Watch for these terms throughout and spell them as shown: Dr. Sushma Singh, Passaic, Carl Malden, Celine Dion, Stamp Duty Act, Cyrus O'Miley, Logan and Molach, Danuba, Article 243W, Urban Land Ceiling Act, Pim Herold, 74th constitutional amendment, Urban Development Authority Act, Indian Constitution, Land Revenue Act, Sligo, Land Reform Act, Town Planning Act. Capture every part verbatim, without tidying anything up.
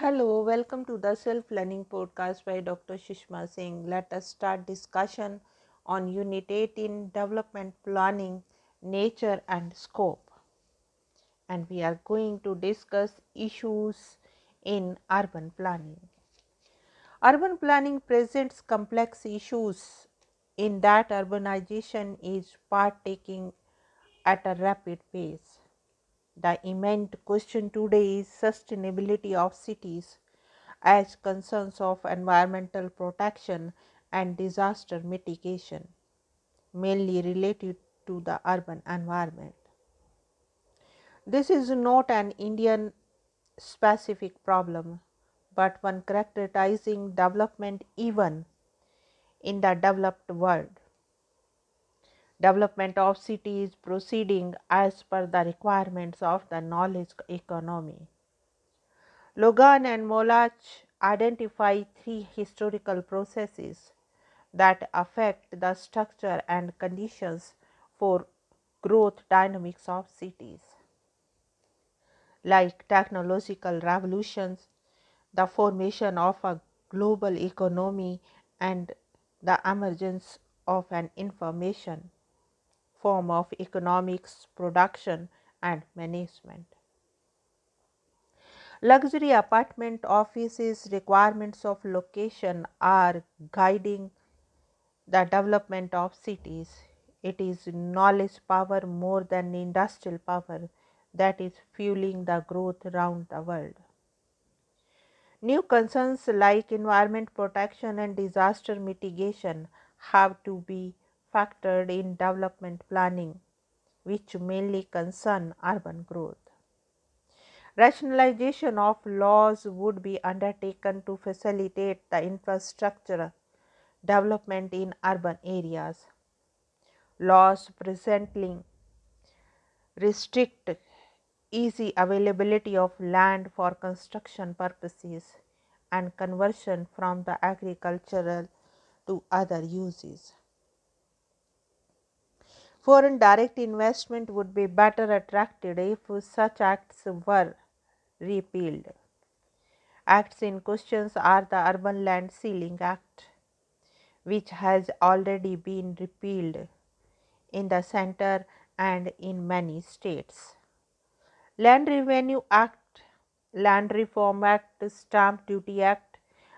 Hello, welcome to the Self-Learning Podcast by Doctor Sushma Singh. Let us start discussion on Unit eighteen, Development Planning, Nature and Scope. And we are going to discuss issues in urban planning. Urban planning presents complex issues in that urbanization is partaking at a rapid pace. The immense question today is sustainability of cities as concerns of environmental protection and disaster mitigation, mainly related to the urban environment. This is not an Indian specific problem, but one characterizing development even in the developed world. Development of cities proceeding as per the requirements of the knowledge economy. Logan and Molach identify three historical processes that affect the structure and conditions for growth dynamics of cities, like technological revolutions, the formation of a global economy, and the emergence of an information form of economics, production and management. Luxury apartment offices requirements of location are guiding the development of cities. It is knowledge power more than industrial power that is fueling the growth around the world. New concerns like environment protection and disaster mitigation have to be factored in development planning, which mainly concern urban growth. Rationalization of laws would be undertaken to facilitate the infrastructure development in urban areas. Laws presently restrict easy availability of land for construction purposes and conversion from the agricultural to other uses. Foreign direct investment would be better attracted if such acts were repealed. Acts in question are the Urban Land Ceiling Act, which has already been repealed in the center and in many states. Land Revenue Act, Land Reform Act, Stamp Duty Act,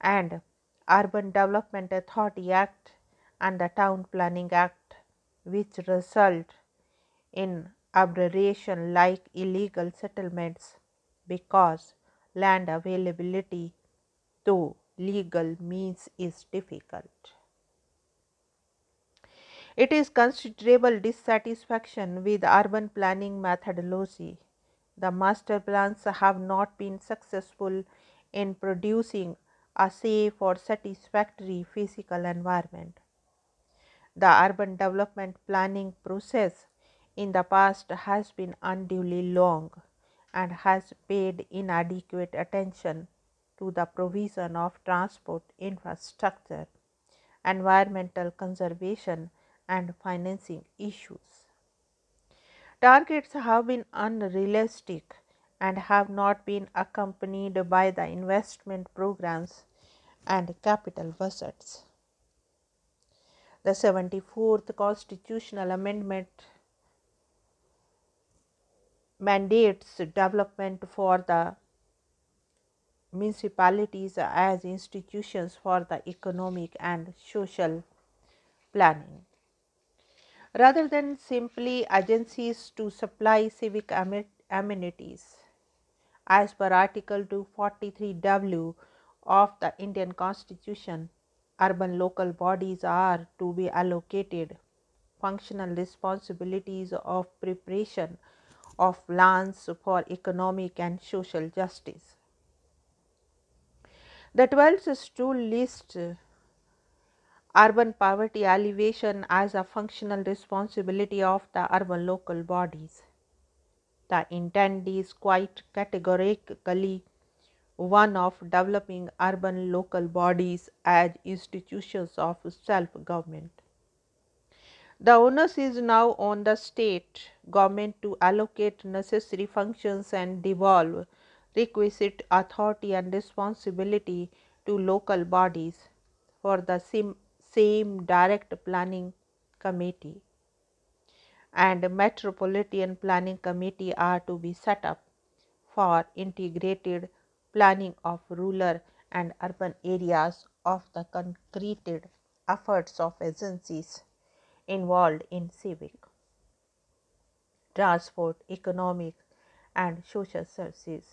and Urban Development Authority Act and the Town Planning Act, which result in aberration like illegal settlements because land availability through legal means is difficult. It is considerable dissatisfaction with urban planning methodology. The master plans have not been successful in producing a safe or satisfactory physical environment. The urban development planning process in the past has been unduly long and has paid inadequate attention to the provision of transport infrastructure, environmental conservation, and financing issues. Targets have been unrealistic and have not been accompanied by the investment programs and capital budgets. The seventy-fourth constitutional amendment mandates development for the municipalities as institutions for the economic and social planning, rather than simply agencies to supply civic amenities, as per Article two forty-three W of the Indian Constitution. Urban local bodies are to be allocated functional responsibilities of preparation of plans for economic and social justice. The twelfth stool lists urban poverty alleviation as a functional responsibility of the urban local bodies. The intent is quite categorically one of developing urban local bodies as institutions of self-government. The onus is now on the state government to allocate necessary functions and devolve requisite authority and responsibility to local bodies for the same, same direct planning committee and metropolitan planning committee are to be set up for integrated planning of rural and urban areas of the concreted efforts of agencies involved in civic, transport, economic and social services.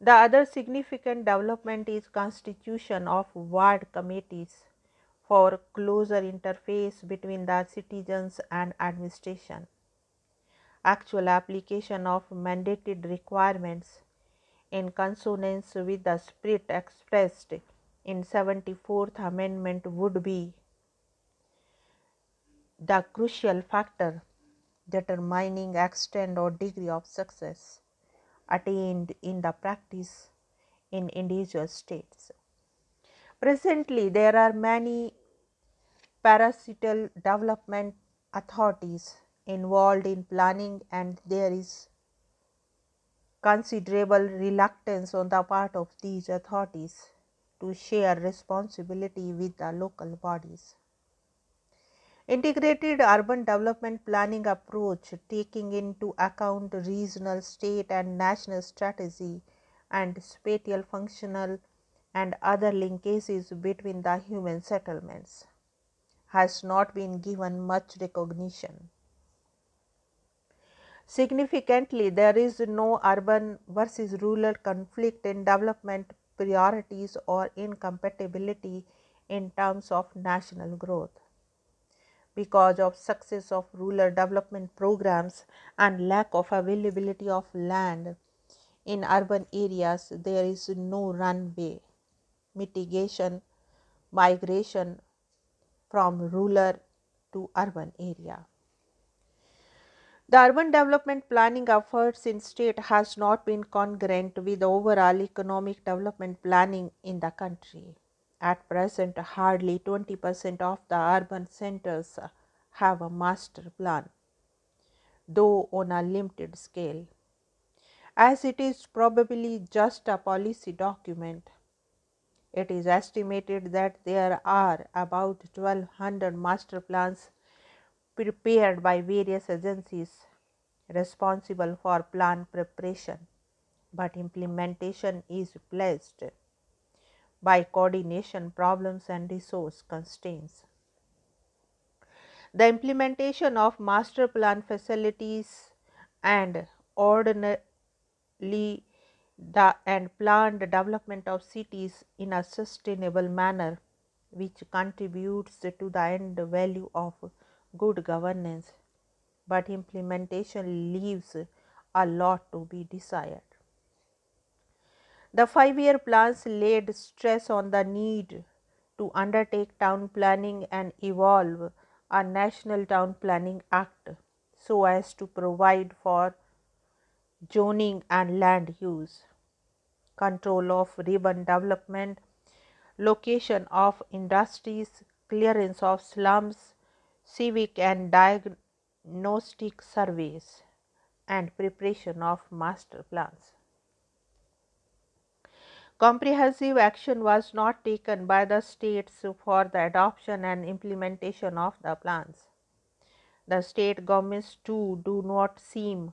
The other significant development is constitution of ward committees for closer interface between the citizens and administration. Actual application of mandated requirements in consonance with the spirit expressed in seventy-fourth amendment would be the crucial factor determining extent or degree of success attained in the practice in individual states. Presently, there are many parasital development authorities involved in planning, and there is considerable reluctance on the part of these authorities to share responsibility with the local bodies. Integrated urban development planning approach, taking into account regional, state and national strategy and spatial, functional and other linkages between the human settlements, has not been given much recognition. Significantly, there is no urban versus rural conflict in development priorities or incompatibility in terms of national growth. Because of success of rural development programs and lack of availability of land in urban areas, there is no runway mitigation migration from rural to urban area. The urban development planning efforts in state has not been congruent with the overall economic development planning in the country. At present, hardly twenty percent of the urban centers have a master plan, though on a limited scale, as it is probably just a policy document. It is estimated that there are about twelve hundred master plans prepared by various agencies responsible for plan preparation, but implementation is placed by coordination problems and resource constraints. The implementation of master plan facilities and ordinarily the and planned development of cities in a sustainable manner, which contributes to the end value of good governance, but implementation leaves a lot to be desired. The five-year plans laid stress on the need to undertake town planning and evolve a National Town Planning Act so as to provide for zoning and land use, control of urban development, location of industries, clearance of slums, civic and diagnostic surveys, and preparation of master plans. Comprehensive action was not taken by the states for the adoption and implementation of the plans. The state governments too do not seem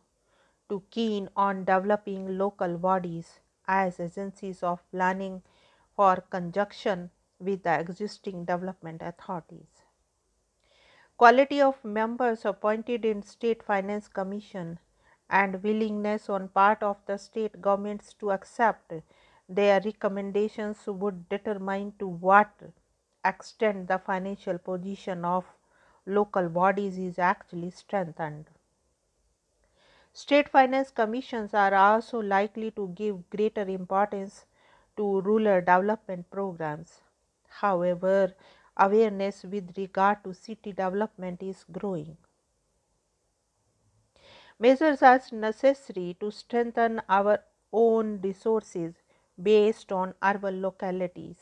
too keen on developing local bodies as agencies of planning for conjunction with the existing development authorities. Quality of members appointed in State Finance Commission and willingness on part of the state governments to accept their recommendations would determine to what extent the financial position of local bodies is actually strengthened. State finance commissions are also likely to give greater importance to rural development programs. However, awareness with regard to city development is growing. Measures are necessary to strengthen our own resources based on urban localities.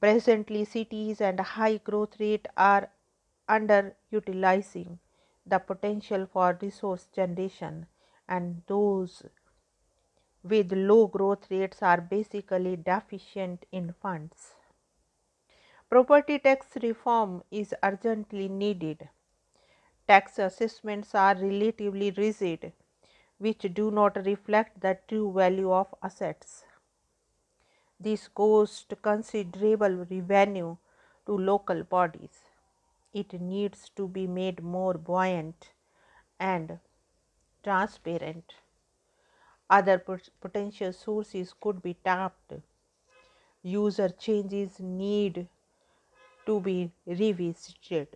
Presently, cities and high growth rate are underutilizing the potential for resource generation, and those with low growth rates are basically deficient in funds. Property tax reform is urgently needed. Tax assessments are relatively rigid, which do not reflect the true value of assets. This costs considerable revenue to local bodies. It needs to be made more buoyant and transparent. Other pot- potential sources could be tapped. User changes need to be revisited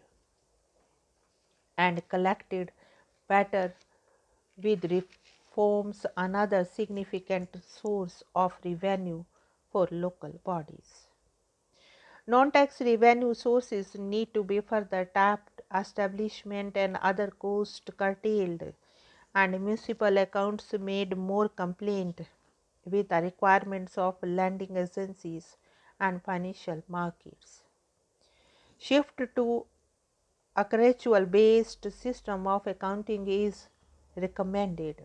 and collected better with reforms, another significant source of revenue for local bodies. Non-tax revenue sources need to be further tapped, establishment and other costs curtailed, and municipal accounts made more compliant with the requirements of lending agencies and financial markets. Shift to accrual based system of accounting is recommended.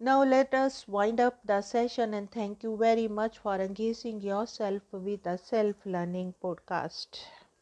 Now let us wind up the session, and thank you very much for engaging yourself with the self-learning podcast.